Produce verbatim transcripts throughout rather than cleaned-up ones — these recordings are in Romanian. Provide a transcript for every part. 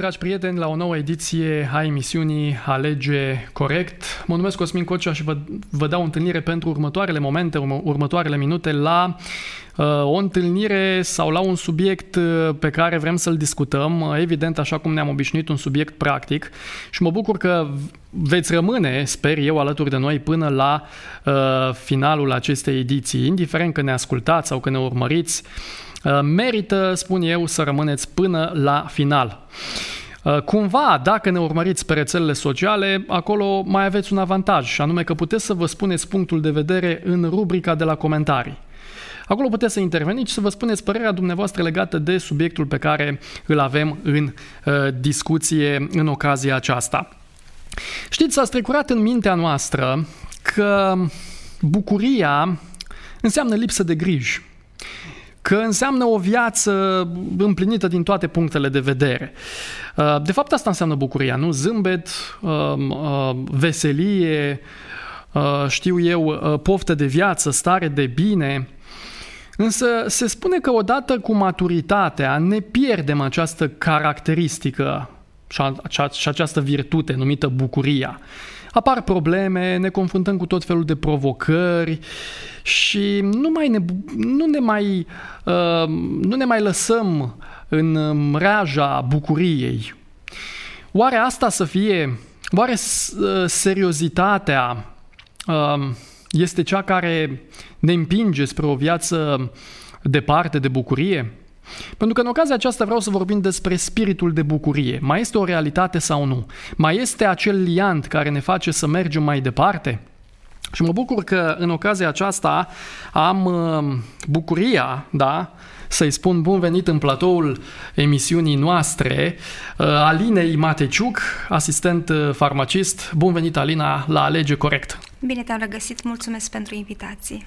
dragi prieteni, la o nouă ediție a emisiunii Alege Corect. Mă numesc Cosmin Cocea și vă, vă dau întâlnire pentru următoarele momente, urmă, următoarele minute la uh, o întâlnire sau la un subiect pe care vrem să-l discutăm, evident, așa cum ne-am obișnuit, un subiect practic. Și mă bucur că veți rămâne, sper eu, alături de noi până la uh, finalul acestei ediții, indiferent că ne ascultați sau că ne urmăriți. Merită, spun eu, să rămâneți până la final. Cumva, dacă ne urmăriți pe rețelele sociale, acolo mai aveți un avantaj, și anume că puteți să vă spuneți punctul de vedere în rubrica de la comentarii. Acolo puteți să interveniți și să vă spuneți părerea dumneavoastră legată de subiectul pe care îl avem în discuție în ocazia aceasta. Știți, s-a strecurat în mintea noastră că bucuria înseamnă lipsă de griji, că înseamnă o viață împlinită din toate punctele de vedere. De fapt, asta înseamnă bucuria, nu? Zâmbet, veselie, știu eu, poftă de viață, stare de bine. Însă se spune că odată cu maturitatea ne pierdem această caracteristică și această virtute numită bucuria. Apar probleme, ne confruntăm cu tot felul de provocări și nu, mai ne, nu, ne, mai, uh, nu ne mai lăsăm în mreaja bucuriei. Oare asta să fie? Oare seriozitatea uh, este cea care ne împinge spre o viață departe de bucurie? Pentru că în ocazia aceasta vreau să vorbim despre spiritul de bucurie. Mai este o realitate sau nu? Mai este acel liant care ne face să mergem mai departe? Și mă bucur că în ocazia aceasta am bucuria, da, să-i spun bun venit în platoul emisiunii noastre Alinei Mateciuc, asistent farmacist. Bun venit, Alina, la Alege Corect! Bine te-am regăsit, mulțumesc pentru invitație!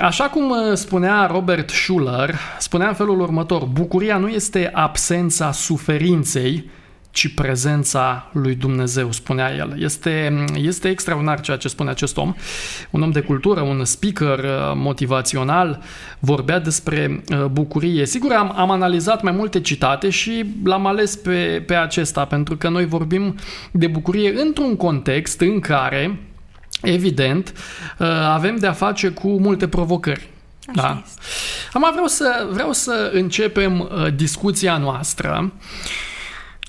Așa cum spunea Robert Schuller, spunea în felul următor: bucuria nu este absența suferinței, ci prezența lui Dumnezeu, spunea el. Este, este extraordinar ceea ce spune acest om. Un om de cultură, un speaker motivațional, vorbea despre bucurie. Sigur, am, am analizat mai multe citate și l-am ales pe, pe acesta, pentru că noi vorbim de bucurie într-un context în care, evident, avem de a face cu multe provocări. Da. Acum vreau să, vreau să începem discuția noastră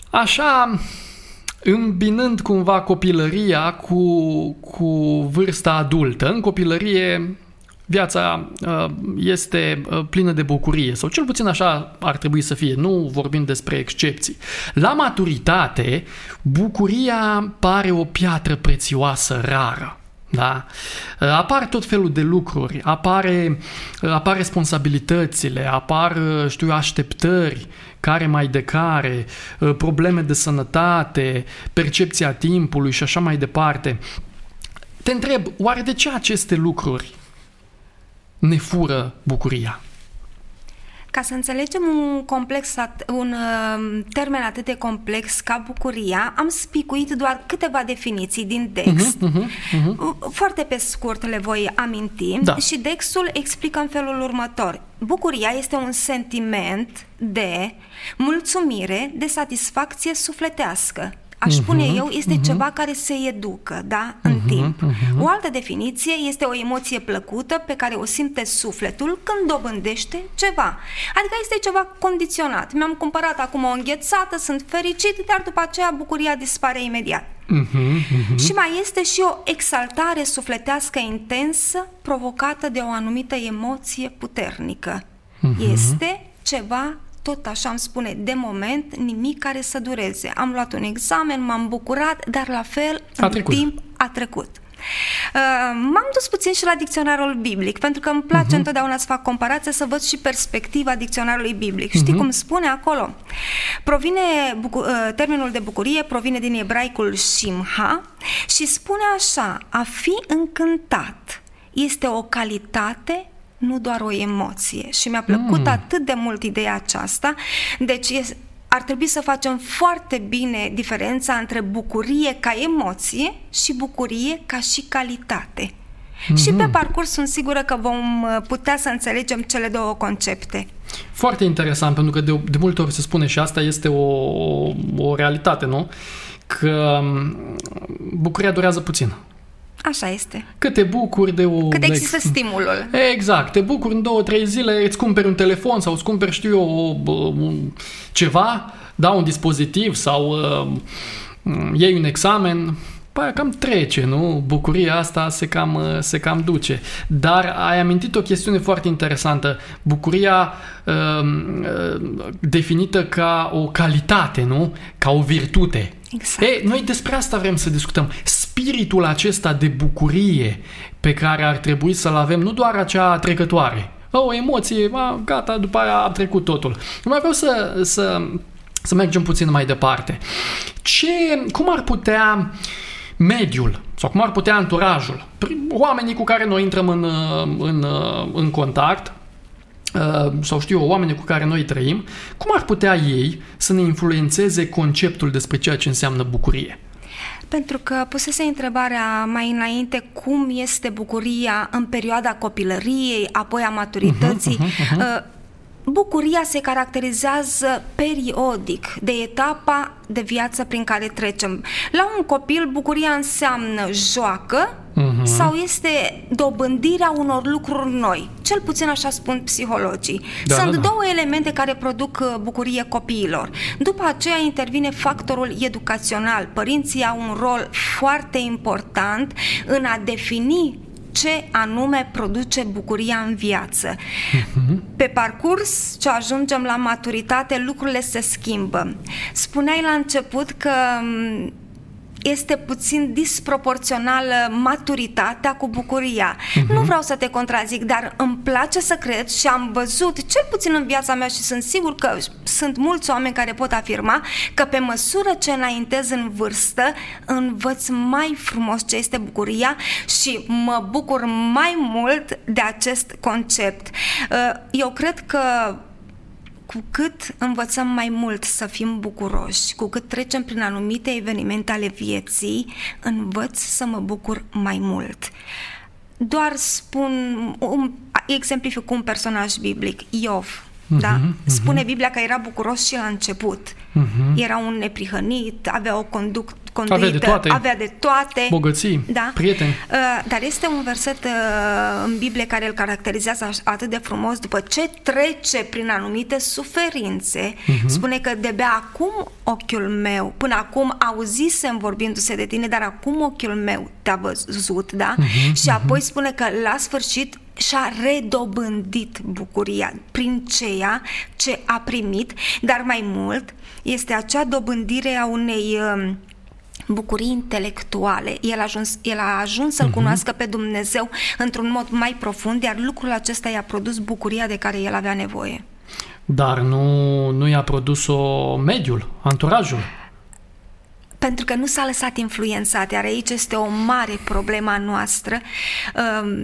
așa, îmbinând cumva copilăria cu, cu vârsta adultă. În copilărie viața este plină de bucurie, sau cel puțin așa ar trebui să fie, nu vorbim despre excepții. La maturitate, bucuria pare o piatră prețioasă, rară. Da? Apar tot felul de lucruri, apare, apar responsabilitățile, apar, știu, așteptări care mai de care, probleme de sănătate, percepția timpului și așa mai departe. Te întreb, oare de ce aceste lucruri ne fură bucuria? Ca să înțelegem un, complex, un termen atât de complex ca bucuria, am spicuit doar câteva definiții din text. Uh-huh, uh-huh, uh-huh. Foarte pe scurt le voi aminti, da. Și textul explică în felul următor. Bucuria este un sentiment de mulțumire, de satisfacție sufletească. Aș spune uh-huh, eu, este uh-huh. ceva care se educă, da, în uh-huh, timp. Uh-huh. O altă definiție este o emoție plăcută pe care o simte sufletul când dobândește ceva. Adică este ceva condiționat. Mi-am cumpărat acum o înghețată, sunt fericit, dar după aceea bucuria dispare imediat. Uhum, uhum. Și mai este și o exaltare sufletească intensă provocată de o anumită emoție puternică. Uhum. Este ceva, tot așa îmi spune, de moment, nimic care să dureze. Am luat un examen, m-am bucurat, dar la fel, în timp, a trecut. Uh, m-am dus puțin și la dicționarul biblic, pentru că îmi place uh-huh. întotdeauna să fac comparație, să văd și perspectiva dicționarului biblic. Uh-huh. Știi cum spune acolo? Provine bucu- uh, termenul de bucurie provine din ebraicul shimha și spune așa: a fi încântat este o calitate, nu doar o emoție. Și mi-a plăcut mm. atât de mult ideea aceasta. Deci ar trebui să facem foarte bine diferența între bucurie ca emoție și bucurie ca și calitate. Mm-hmm. Și pe parcurs sunt sigură că vom putea să înțelegem cele două concepte. Foarte interesant, pentru că de, de multe ori se spune, și asta este o, o, o realitate, nu? Că bucuria durează puțin. Așa este. Că te bucuri de o... Cât există stimulul. Exact. Te bucuri în două, trei zile, îți cumperi un telefon sau îți cumperi, știu eu, o, un, ceva, da, un dispozitiv sau uh, iei un examen... Păi cam trece, nu? Bucuria asta se cam, se cam duce. Dar ai amintit o chestiune foarte interesantă. Bucuria uh, definită ca o calitate, nu? Ca o virtute. Exact. Ei, noi despre asta vrem să discutăm. Spiritul acesta de bucurie pe care ar trebui să-l avem, nu doar acea trecătoare. O emoție, a, gata, după aia a trecut totul. Eu mai vreau să, să, să mergem puțin mai departe. Ce, cum ar putea mediul, sau cum ar putea anturajul, oamenii cu care noi intrăm în, în, în contact, sau știu eu, oamenii cu care noi trăim, cum ar putea ei să ne influențeze conceptul despre ceea ce înseamnă bucurie? Pentru că pusese întrebarea mai înainte cum este bucuria în perioada copilăriei, apoi a maturității. Uh-huh, uh-huh, uh-huh. Bucuria se caracterizează periodic de etapa de viață prin care trecem. La un copil, bucuria înseamnă joacă, uh-huh, sau este dobândirea unor lucruri noi. Cel puțin așa spun psihologii. Da, Sunt da, da. două elemente care produc bucurie copiilor. După aceea intervine factorul educațional. Părinții au un rol foarte important în a defini ce anume produce bucuria în viață. Pe parcurs, ce ajungem la maturitate, lucrurile se schimbă. Spuneai la început că este puțin disproporțională maturitatea cu bucuria. Uh-huh. Nu vreau să te contrazic, dar îmi place să cred și am văzut, cel puțin în viața mea, și sunt sigur că sunt mulți oameni care pot afirma că pe măsură ce înaintez în vârstă, învăț mai frumos ce este bucuria și mă bucur mai mult de acest concept. Eu cred că cu cât învățăm mai mult să fim bucuroși, cu cât trecem prin anumite evenimente ale vieții, învăț să mă bucur mai mult. Doar spun, um, exemplific cu un personaj biblic, Iov. Da? Uh-huh, uh-huh. Spune Biblia că era bucuros și la început. Uh-huh. Era un neprihănit, avea o conduct, conduită, avea de toate, avea de toate. Bogății, da? Prieteni. Uh, dar este un verset uh, în Biblie care îl caracterizează atât de frumos. După ce trece prin anumite suferințe, uh-huh, spune că de-abia acum ochiul meu, până acum auzisem vorbindu-se de tine, dar acum ochiul meu te-a văzut, da? Uh-huh, și apoi uh-huh. spune că la sfârșit și-a redobândit bucuria prin ceea ce a primit, dar mai mult este acea dobândire a unei uh, bucurii intelectuale. El a ajuns, el a ajuns să-L cunoască pe Dumnezeu într-un mod mai profund, iar lucrul acesta i-a produs bucuria de care el avea nevoie. Dar nu, nu i-a produs-o mediul, anturajul. Pentru că nu s-a lăsat influențat, iar aici este o mare problemă a noastră. Uh,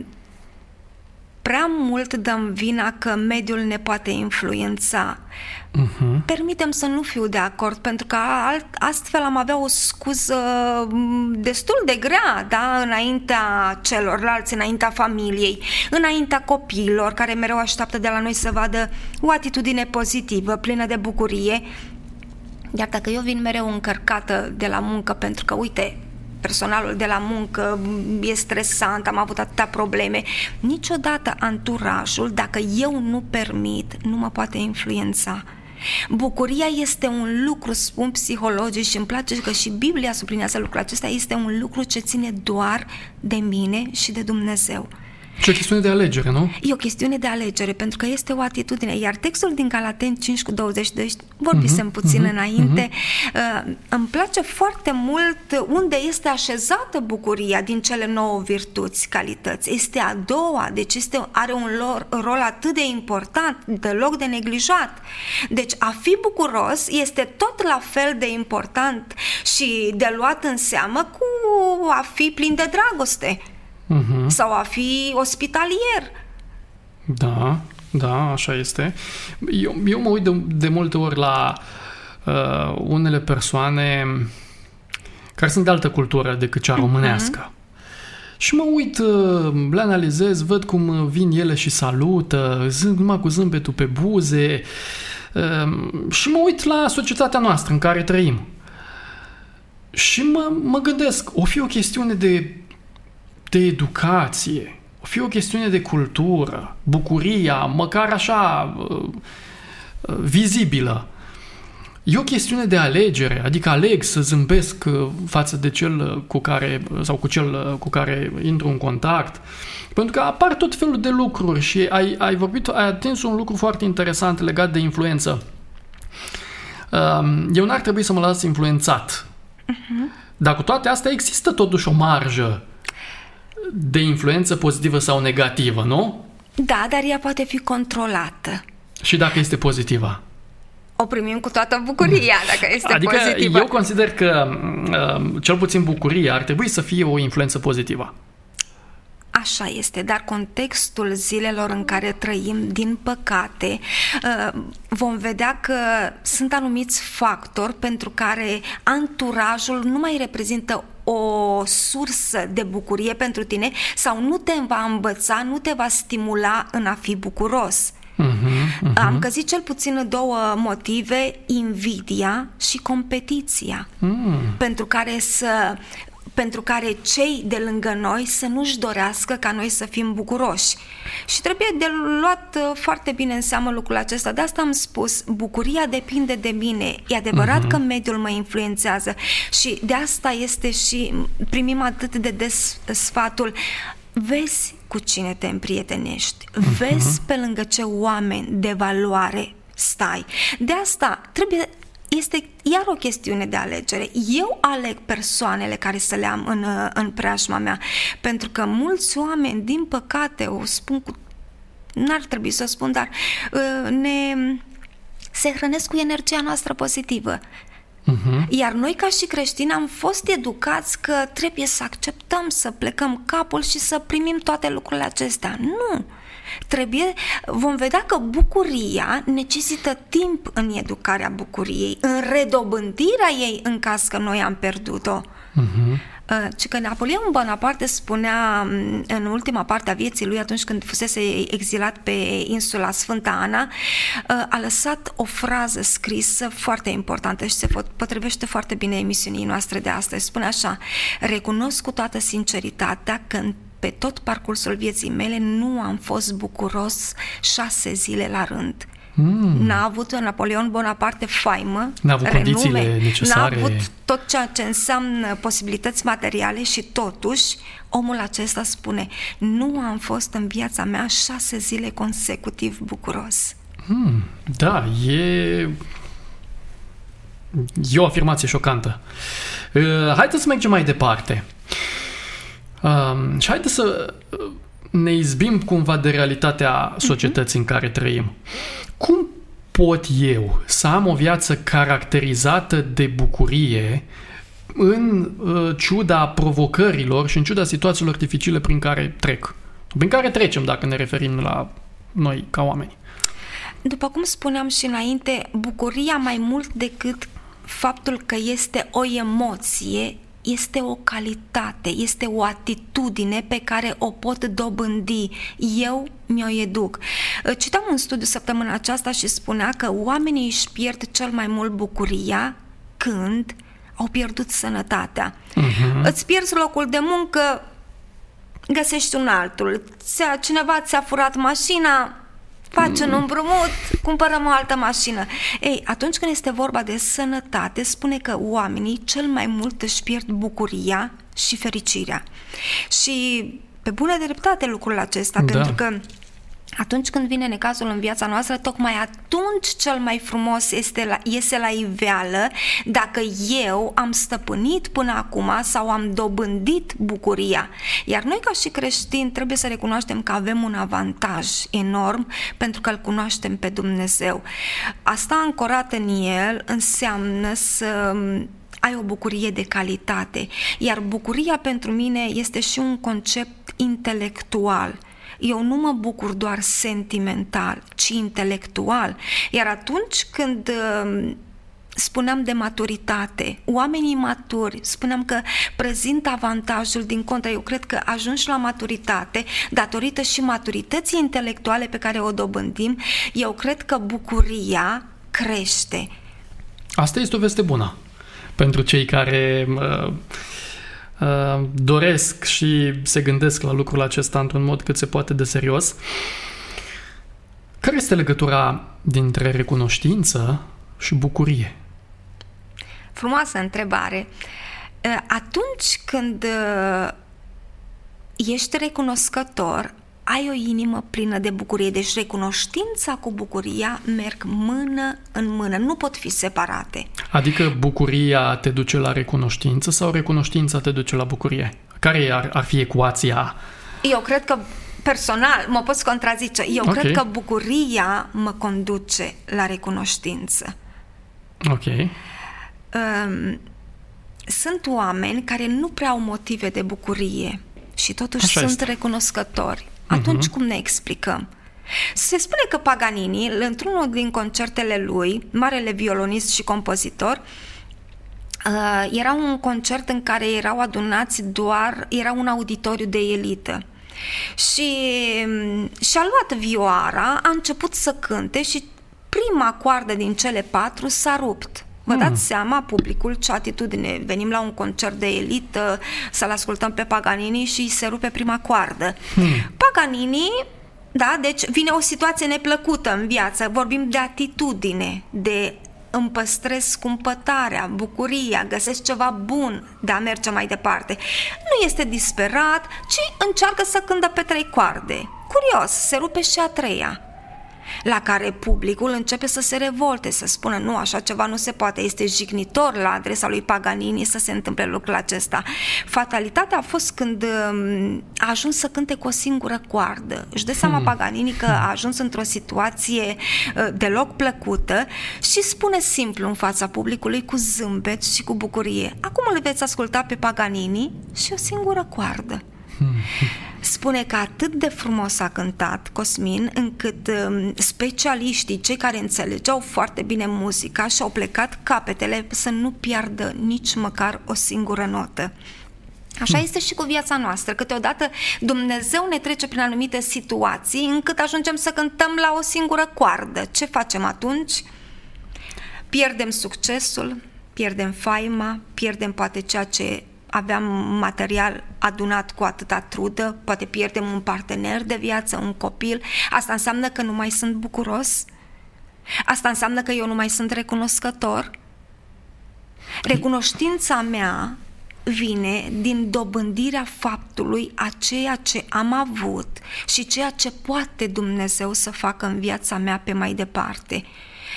Prea mult dăm vina că mediul ne poate influența. Uh-huh. Permitem să nu fiu de acord, pentru că alt, astfel am avea o scuză destul de grea, da? Înaintea celorlalți, înaintea familiei, înaintea copiilor, care mereu așteaptă de la noi să vadă o atitudine pozitivă, plină de bucurie. Iar dacă eu vin mereu încărcată de la muncă, pentru că, uite, personalul de la muncă e stresant, am avut atâtea probleme. Niciodată anturajul, dacă eu nu permit, nu mă poate influența. Bucuria este un lucru, spun psihologii, și îmi place că și Biblia sublinează lucrul acesta, este un lucru ce ține doar de mine și de Dumnezeu. Și o chestiune de alegere, nu? E o chestiune de alegere, pentru că este o atitudine. Iar textul din Galateni cinci cu douăzeci și doi, vorbisem uh-huh, puțin uh-huh, înainte, uh-huh. Uh, îmi place foarte mult unde este așezată bucuria din cele nouă virtuți, calități. Este a doua, deci este, are un lor, rol atât de important, deloc de neglijat. Deci a fi bucuros este tot la fel de important și de luat în seamă cu a fi plin de dragoste. Uhum. Sau a fi ospitalier. Da, da, așa este. Eu, eu mă uit de, de multe ori la uh, unele persoane care sunt de altă cultură decât cea românească. Uhum. Și mă uit, le analizez, văd cum vin ele și salută, zâmb, numai cu zâmbetul pe buze, și mă uit la societatea noastră în care trăim. Și mă, mă gândesc, o fi o chestiune de, de educație, o fi o chestiune de cultură, bucuria, măcar așa vizibilă. E o chestiune de alegere, adică aleg să zâmbesc față de cel cu care, sau cu cel cu care intru în contact, pentru că apar tot felul de lucruri și ai, ai vorbit, ai atins un lucru foarte interesant legat de influență. Eu n-ar trebui să mă las influențat. Uh-huh. Dar cu toate astea există totuși o marjă de influență pozitivă sau negativă, nu? Da, dar ea poate fi controlată. Și dacă este pozitivă? O primim cu toată bucuria, dacă este adică pozitivă. Adică eu consider că cel puțin bucuria ar trebui să fie o influență pozitivă. Așa este, dar contextul zilelor în care trăim, din păcate, vom vedea că sunt anumiți factori pentru care anturajul nu mai reprezintă o sursă de bucurie pentru tine sau nu te va învăța, nu te va stimula în a fi bucuros. Uh-huh, uh-huh. Am găsit cel puțin două motive, invidia și competiția, mm. pentru care să... pentru care cei de lângă noi să nu-și dorească ca noi să fim bucuroși. Și trebuie de luat foarte bine în seamă lucrul acesta. De asta am spus, bucuria depinde de mine. E adevărat uh-huh. că mediul mă influențează și de asta este și primim atât de des sfatul: vezi cu cine te împrietenești, uh-huh. vezi pe lângă ce oameni de valoare stai. De asta trebuie... Este iar o chestiune de alegere. Eu aleg persoanele care să le am în, în preajma mea, pentru că mulți oameni, din păcate, o spun cu... n-ar trebui să o spun, dar ne... se hrănesc cu energia noastră pozitivă. Uh-huh. Iar noi, ca și creștini, am fost educați că trebuie să acceptăm, să plecăm capul și să primim toate lucrurile acestea. Nu! Trebuie, vom vedea că bucuria necesită timp în educarea bucuriei, în redobândirea ei în caz că noi am pierdut-o. Uh-huh. Ci că Napoleon Bonaparte spunea în ultima parte a vieții lui, atunci când fusese exilat pe insula Sfânta Ana, a lăsat o frază scrisă foarte importantă și se potrivește foarte bine emisiunii noastre de astăzi. Spune așa: recunosc cu toată sinceritatea că în pe tot parcursul vieții mele nu am fost bucuros șase zile la rând. Mm. N-a avut Napoleon Bonaparte faimă, n-a avut renume, condițiile necesare. N-a avut tot ceea ce înseamnă posibilități materiale și totuși omul acesta spune: nu am fost în viața mea șase zile consecutiv bucuros. Mm. Da, e... e o afirmație șocantă. Uh, haideți să mergem mai departe. Um, și haideți să ne izbim cumva de realitatea societății uh-huh. în care trăim. Cum pot eu să am o viață caracterizată de bucurie în uh, ciuda provocărilor și în ciuda situațiilor dificile prin care trec? Prin care trecem, dacă ne referim la noi ca oameni. După cum spuneam și înainte, bucuria, mai mult decât faptul că este o emoție, este o calitate, este o atitudine pe care o pot dobândi. Eu mi-o educ. Citam un studiu săptămâna aceasta și spunea că oamenii își pierd cel mai mult bucuria când au pierdut sănătatea. Uh-huh. Îți pierzi locul de muncă, găsești un altul. Cineva ți-a furat mașina, faci un împrumut, cumpărăm o altă mașină. Ei, atunci când este vorba de sănătate, spune că oamenii cel mai mult își pierd bucuria și fericirea. Și pe bună dreptate lucrul acesta, da. Pentru că atunci când vine necazul în viața noastră, tocmai atunci cel mai frumos este la, iese la iveală dacă eu am stăpânit până acum sau am dobândit bucuria. Iar noi, ca și creștini, trebuie să recunoaștem că avem un avantaj enorm pentru că îl cunoaștem pe Dumnezeu. Asta ancorat în el înseamnă să... ai o bucurie de calitate. Iar bucuria pentru mine este și un concept intelectual. Eu nu mă bucur doar sentimental, ci intelectual. Iar atunci când spuneam de maturitate. Oamenii maturi, spuneam că prezintă avantajul, din contră, eu cred că ajungi la maturitate, datorită și maturității intelectuale pe care o dobândim, eu cred că bucuria crește. Asta este o veste bună pentru cei care uh, uh, doresc și se gândesc la lucrul acesta într-un mod cât se poate de serios. Care este legătura dintre recunoștință și bucurie? Frumoasă întrebare. Atunci când ești recunoscător, ai o inimă plină de bucurie. Deci recunoștința cu bucuria merg mână în mână, nu pot fi separate. Adică bucuria te duce la recunoștință sau recunoștința te duce la bucurie? Care ar, ar fi ecuația? Eu cred că personal, mă poți contrazice, eu okay. cred că bucuria mă conduce la recunoștință. Ok. Um, sunt oameni care nu prea au motive de bucurie și totuși Așa sunt este. recunoscători. Atunci, uh-huh. cum ne explicăm? Se spune că Paganini, într-unul din concertele lui, marele violonist și compozitor, uh, era un concert în care erau adunați doar, era un auditoriu de elită. Și și-a luat vioara, a început să cânte și prima coardă din cele patru s-a rupt. Vă dați seama, publicul, ce atitudine. Venim la un concert de elită să-l ascultăm pe Paganini și se rupe prima coardă. Hmm. Paganini, da, deci vine o situație neplăcută în viață. Vorbim de atitudine, de îmi păstrez cumpătarea, bucuria, găsesc ceva bun de a merge mai departe. Nu este disperat, ci încearcă să cântă pe trei coarde. Curios, se rupe și a treia, la care publicul începe să se revolte, să spună nu, așa ceva nu se poate, este jignitor la adresa lui Paganini să se întâmple lucrul acesta. Fatalitatea a fost când a ajuns să cânte cu o singură coardă. Își dă seama hmm. Paganini că a ajuns într-o situație deloc plăcută și spune simplu în fața publicului, cu zâmbet și cu bucurie: acum îl veți asculta pe Paganini și o singură coardă. Hmm. Spune că atât de frumos a cântat Cosmin, încât um, specialiștii, cei care înțelegeau foarte bine muzica, și-au plecat capetele să nu piardă nici măcar o singură notă. Așa este și cu viața noastră. Câteodată Dumnezeu ne trece prin anumite situații încât ajungem să cântăm la o singură coardă. Ce facem atunci? Pierdem succesul, pierdem faima, pierdem poate ceea ce aveam, material adunat cu atâta trudă, poate pierdem un partener de viață, un copil. Asta înseamnă că nu mai sunt bucuros? Asta înseamnă că eu nu mai sunt recunoscător? Recunoștința mea vine din dobândirea faptului a ceea ce am avut și ceea ce poate Dumnezeu să facă în viața mea pe mai departe.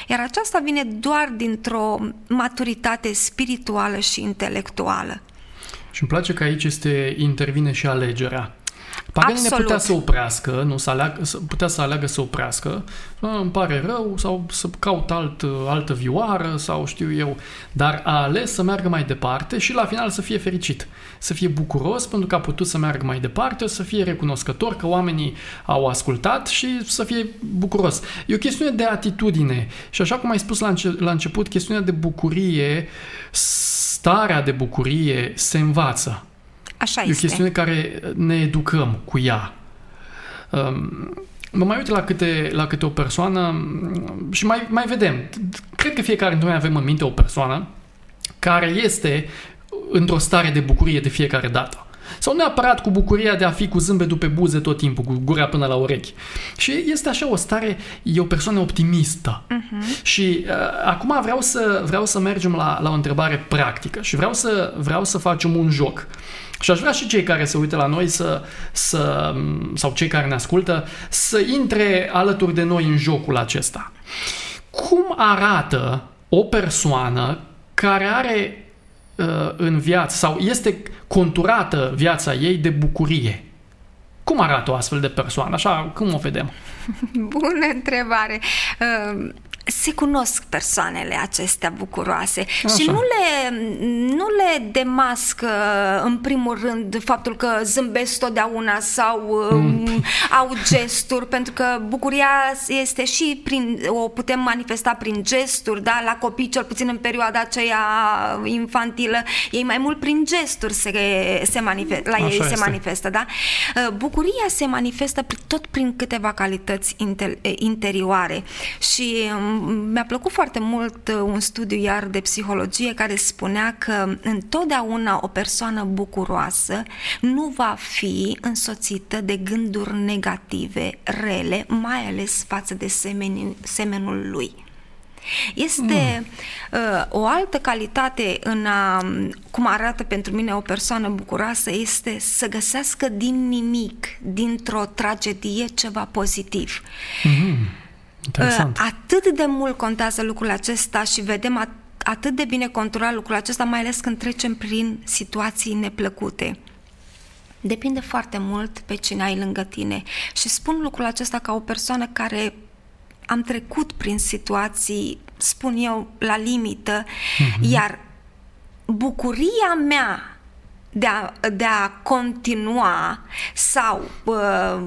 Iar aceasta vine doar dintr-o maturitate spirituală și intelectuală. Și îmi place că aici este, intervine și alegerea. Paganini putea să oprească, nu, să aleagă, putea să aleagă să oprească, îmi pare rău, sau să caut alt, altă vioară, sau știu eu, dar a ales să meargă mai departe și la final să fie fericit, să fie bucuros pentru că a putut să meargă mai departe, să fie recunoscător că oamenii au ascultat și să fie bucuros. E o chestiune de atitudine și, așa cum ai spus la, înce- la început, chestiunea de bucurie, starea de bucurie se învață. Așa este. E o chestiune care ne educăm cu ea. Mă mai uit la câte, la câte o persoană și mai, mai vedem. Cred că fiecare dintre noi avem în minte o persoană care este într-o stare de bucurie de fiecare dată. Sau neapărat cu bucuria de a fi cu zâmbetul pe buze tot timpul, cu gura până la urechi. Și este așa o stare, e o persoană optimistă. Uh-huh. Și uh, acum vreau să, vreau să mergem la, la o întrebare practică și vreau să, vreau să facem un joc. Și aș vrea și cei care se uită la noi să, să, sau cei care ne ascultă să intre alături de noi în jocul acesta. Cum arată o persoană care are în viață, sau este conturată viața ei de bucurie? Cum arată o astfel de persoană? Așa, cum o vedem? Bună întrebare! se cunosc persoanele acestea bucuroase. Așa. Și nu le, nu le demască în primul rând faptul că zâmbesc totdeauna sau mm. au gesturi, pentru că bucuria este și prin, o putem manifesta prin gesturi, da? La copii, cel puțin în perioada aceea infantilă, ei mai mult prin gesturi se, se manifestă, la Așa ei este. se manifestă, da? Bucuria se manifestă tot prin câteva calități inter, interioare și mi-a plăcut foarte mult un studiu iar de psihologie care spunea că întotdeauna o persoană bucuroasă nu va fi însoțită de gânduri negative, rele, mai ales față de semeni, semenul lui. Este mm. uh, o altă calitate în a, cum arată pentru mine o persoană bucuroasă, este să găsească din nimic, dintr-o tragedie, ceva pozitiv. Mm-hmm. Interesant. Atât de mult contează lucrul acesta și vedem atât de bine conturat lucrul acesta, mai ales când trecem prin situații neplăcute. Depinde foarte mult pe cine ai lângă tine și spun lucrul acesta ca o persoană care am trecut prin situații, spun eu, la limită, mm-hmm. iar bucuria mea de a, de a continua sau uh,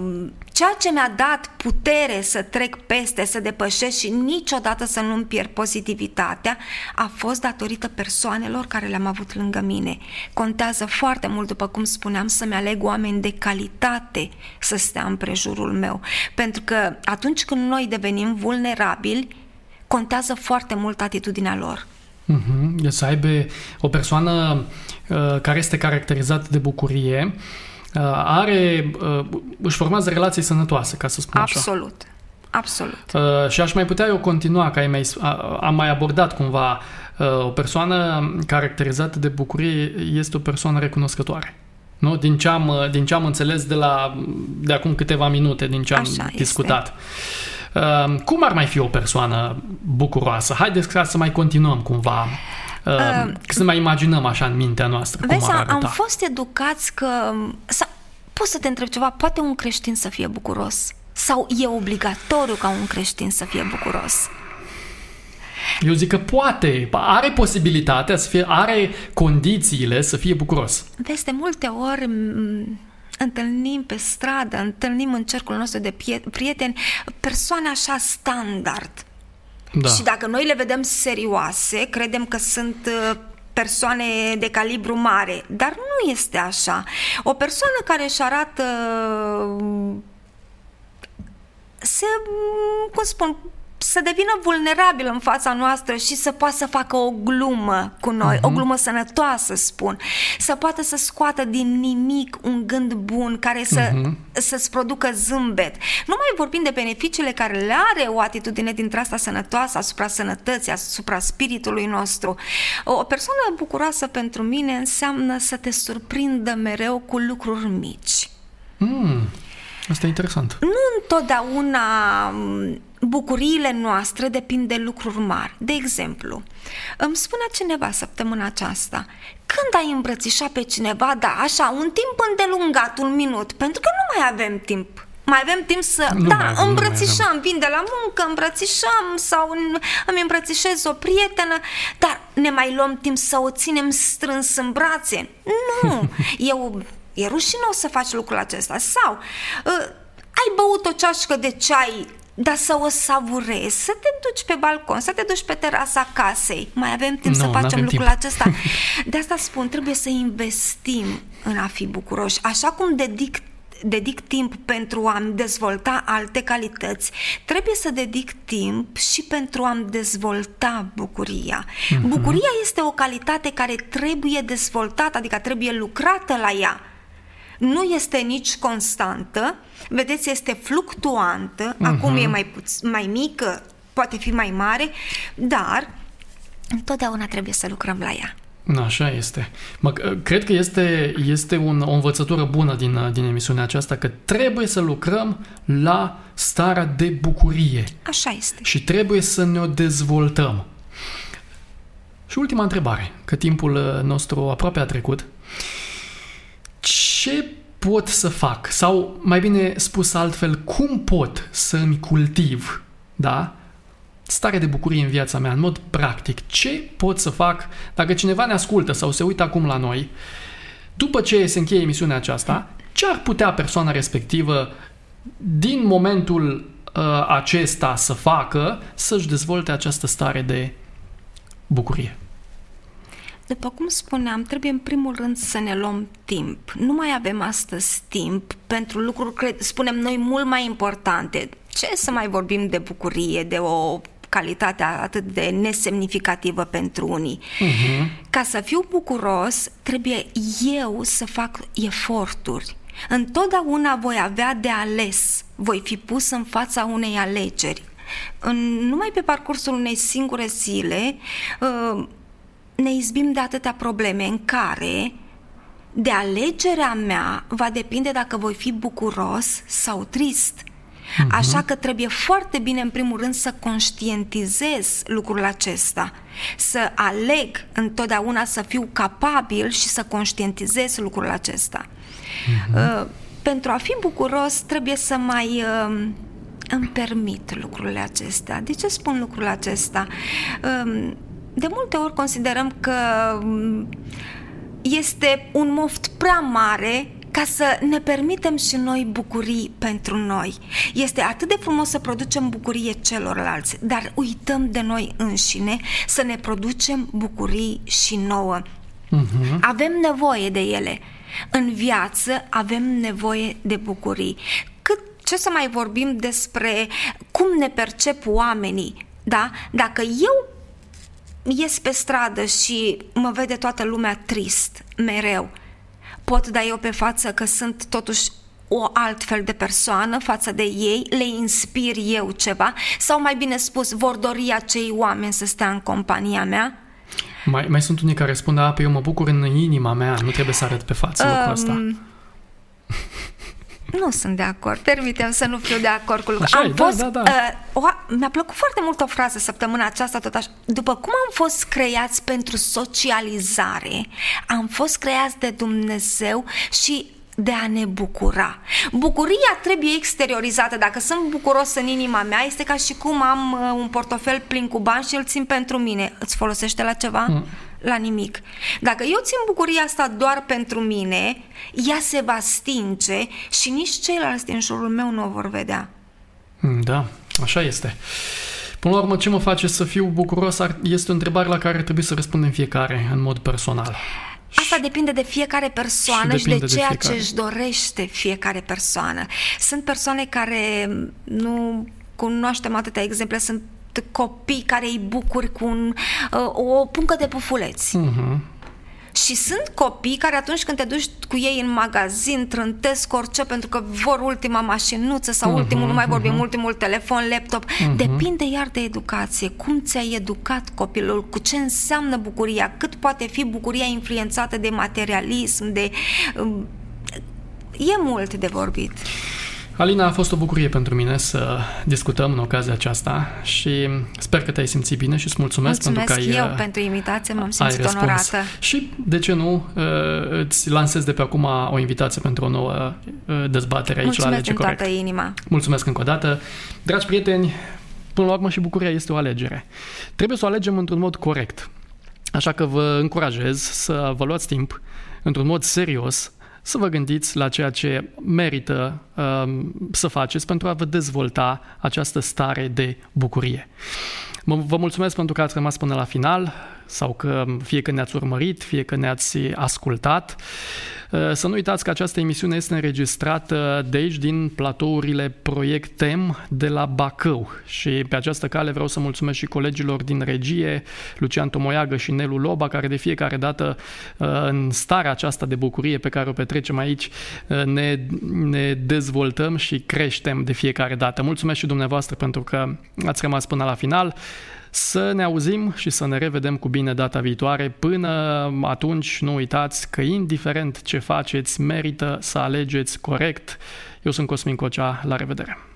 ceea ce mi-a dat putere să trec peste, să depășesc și niciodată să nu-mi pierd pozitivitatea, a fost datorită persoanelor care le-am avut lângă mine. Contează foarte mult, după cum spuneam, să-mi aleg oameni de calitate să stea în prejurul meu, pentru că atunci când noi devenim vulnerabili, contează foarte mult atitudinea lor. Mm-hmm. Să aibă o persoană uh, care este caracterizată de bucurie, uh, are, uh, își formează relații sănătoase, ca să spun Absolut. așa. Absolut. Absolut. Uh, și aș mai putea eu continua, că ai mai, uh, am mai abordat cumva uh, o persoană caracterizată de bucurie este o persoană recunoscătoare. Nu? Din ce am, din ce am înțeles de, la, de acum câteva minute, din ce am așa discutat. Este. Uh, cum ar mai fi o persoană bucuroasă? Haideți să mai continuăm cumva, uh, uh, să mai imaginăm așa în mintea noastră. Vezi, cum ar arăta. Am fost educați că... Sau, poți să te întreb ceva, poate un creștin să fie bucuros? Sau e obligatoriu ca un creștin să fie bucuros? Eu zic că poate, are posibilitatea să fie, are condițiile să fie bucuros. Vezi, de multe ori... M- întâlnim pe stradă, întâlnim în cercul nostru de prieteni persoane așa standard. Da. Și dacă noi le vedem serioase, credem că sunt persoane de calibru mare, dar nu este așa. O persoană care își arată, se, cum spun, să devină vulnerabil în fața noastră și să poată să facă o glumă cu noi, uh-huh. o glumă sănătoasă, spun, să poată să scoată din nimic un gând bun care să, uh-huh. să-ți producă zâmbet. Nu mai vorbim de beneficiile care le are o atitudine dintre asta sănătoasă asupra sănătății, asupra spiritului nostru. O persoană bucuroasă pentru mine înseamnă să te surprindă mereu cu lucruri mici. Mm. Asta e interesant. Nu întotdeauna bucuriile noastre depind de lucruri mari. De exemplu, îmi spunea cineva săptămâna aceasta, când ai îmbrățișat pe cineva, da, așa, un timp îndelungat, un minut, pentru că nu mai avem timp. Mai avem timp să... Nu da, avem, îmbrățișam, vin de la muncă, îmbrățișam sau îmi îmbrățișez o prietenă, dar ne mai luăm timp să o ținem strâns în brațe? Nu! Eu... E rușinos să faci lucrul acesta. Sau uh, ai băut o ceașcă de ceai, dar să o savurezi, să te duci pe balcon, să te duci pe terasa casei. Mai avem timp no, să facem lucrul timp. acesta. De asta spun, trebuie să investim în a fi bucuroși. Așa cum dedic, dedic timp pentru a-mi dezvolta alte calități, trebuie să dedic timp și pentru a-mi dezvolta bucuria. Mm-hmm. Bucuria este o calitate care trebuie dezvoltată, adică trebuie lucrată la ea. Nu este nici constantă, vedeți, este fluctuantă, uh-huh. acum e mai, puț- mai mică, poate fi mai mare, dar întotdeauna trebuie să lucrăm la ea. Așa este. Mă, cred că este, este un, o învățătură bună din, din emisiunea aceasta, că trebuie să lucrăm la starea de bucurie. Așa este. Și trebuie să ne-o dezvoltăm. Și ultima întrebare, că timpul nostru aproape a trecut. Ce pot să fac? Sau, mai bine spus altfel, cum pot să îmi cultiv, da, stare de bucurie în viața mea, în mod practic. Ce pot să fac dacă cineva ne ascultă sau se uită acum la noi, după ce se încheie emisiunea aceasta, ce ar putea persoana respectivă din momentul uh, acesta să facă să-și dezvolte această stare de bucurie? După cum spuneam, trebuie în primul rând să ne luăm timp. Nu mai avem astăzi timp pentru lucruri, cred, spunem noi, mult mai importante. Ce să mai vorbim de bucurie, de o calitate atât de nesemnificativă pentru unii? Uh-huh. Ca să fiu bucuros, trebuie eu să fac eforturi. Întotdeauna voi avea de ales, voi fi pus în fața unei alegeri. În, numai pe parcursul unei singure zile uh, ne izbim de atâtea probleme în care de alegerea mea va depinde dacă voi fi bucuros sau trist. Uh-huh. Așa că trebuie foarte bine, în primul rând, să conștientizez lucrul acesta, să aleg întotdeauna să fiu capabil și să conștientizez lucrul acesta. Uh-huh. Uh, pentru a fi bucuros, trebuie să mai... Uh, îmi permit lucrurile acestea. De ce spun lucrul acesta? Uh, De multe ori considerăm că este un moft prea mare ca să ne permitem și noi bucurii pentru noi. Este atât de frumos să producem bucurie celorlalți, dar uităm de noi înșine să ne producem bucurii și nouă. Uh-huh. Avem nevoie de ele. În viață avem nevoie de bucurii. Cât, ce să mai vorbim despre cum ne percep oamenii, da? Dacă eu ies pe stradă și mă vede toată lumea trist, mereu, pot da eu pe față că sunt totuși o altfel de persoană față de ei, le inspir eu ceva, sau mai bine spus, vor dori acei oameni să stea în compania mea? Mai, mai sunt unii care spun, da, pe eu mă bucur în inima mea, nu trebuie să arăt pe față um... lucrul ăsta. Nu sunt de acord, permiteam să nu fiu de acord cu lucrurile. Am da, fost, da, da. Uh, o, mi-a plăcut foarte mult o frază săptămâna aceasta, tot așa. După cum am fost creați pentru socializare, am fost creați de Dumnezeu și de a ne bucura. Bucuria trebuie exteriorizată. Dacă sunt bucuros în inima mea, este ca și cum am uh, un portofel plin cu bani și îl țin pentru mine. Îți folosește la ceva? Mm. La nimic. Dacă eu țin bucuria asta doar pentru mine, ea se va stinge și nici ceilalți din jurul meu nu o vor vedea. Da, așa este. Până la urmă, ce mă face să fiu bucuros este o întrebare la care trebuie să răspundem fiecare în mod personal. Asta depinde de fiecare persoană și, și de, de ceea de ce își dorește fiecare persoană. Sunt persoane care, nu cunoaștem atâtea exemple, sunt copii care îi bucuri cu un, o puncă de pufuleți. Uh-huh. Și sunt copii care atunci când te duci cu ei în magazin trântesc orice pentru că vor ultima mașinuță sau uh-huh, ultimul, nu mai vorbim, uh-huh. ultimul telefon, laptop. Uh-huh. Depinde iar de educație. Cum ți-ai educat copilul? Cu ce înseamnă bucuria? Cât poate fi bucuria influențată de materialism? De... E mult de vorbit. Alina, a fost o bucurie pentru mine să discutăm în ocazia aceasta și sper că te-ai simțit bine și îți mulțumesc, mulțumesc pentru că ai... Mulțumesc eu pentru invitație, m-am simțit onorată. Și, de ce nu, îți lansez de pe acum o invitație pentru o nouă dezbatere aici mulțumesc la Alege Corect. Mulțumesc din toată inima. Mulțumesc încă o dată. Dragi prieteni, până la urmă și bucuria este o alegere. Trebuie să o alegem într-un mod corect. Așa că vă încurajez să vă luați timp într-un mod serios să vă gândiți la ceea ce merită um, să faceți pentru a vă dezvolta această stare de bucurie. Mă, vă mulțumesc pentru că ați rămas până la final, sau că fie că ne-ați urmărit, fie că ne-ați ascultat. Să nu uitați că această emisiune este înregistrată de aici, din platourile Proiectem de la Bacău. Și pe această cale vreau să mulțumesc și colegilor din regie, Lucian Tomoiagă și Nelu Lobă, care de fiecare dată în starea aceasta de bucurie pe care o petrecem aici ne, ne dezvoltăm și creștem de fiecare dată. Mulțumesc și dumneavoastră pentru că ați rămas până la final. Să ne auzim și să ne revedem cu bine data viitoare. Până atunci, nu uitați că indiferent ce faceți, merită să alegeți corect. Eu sunt Cosmin Cocea, la revedere!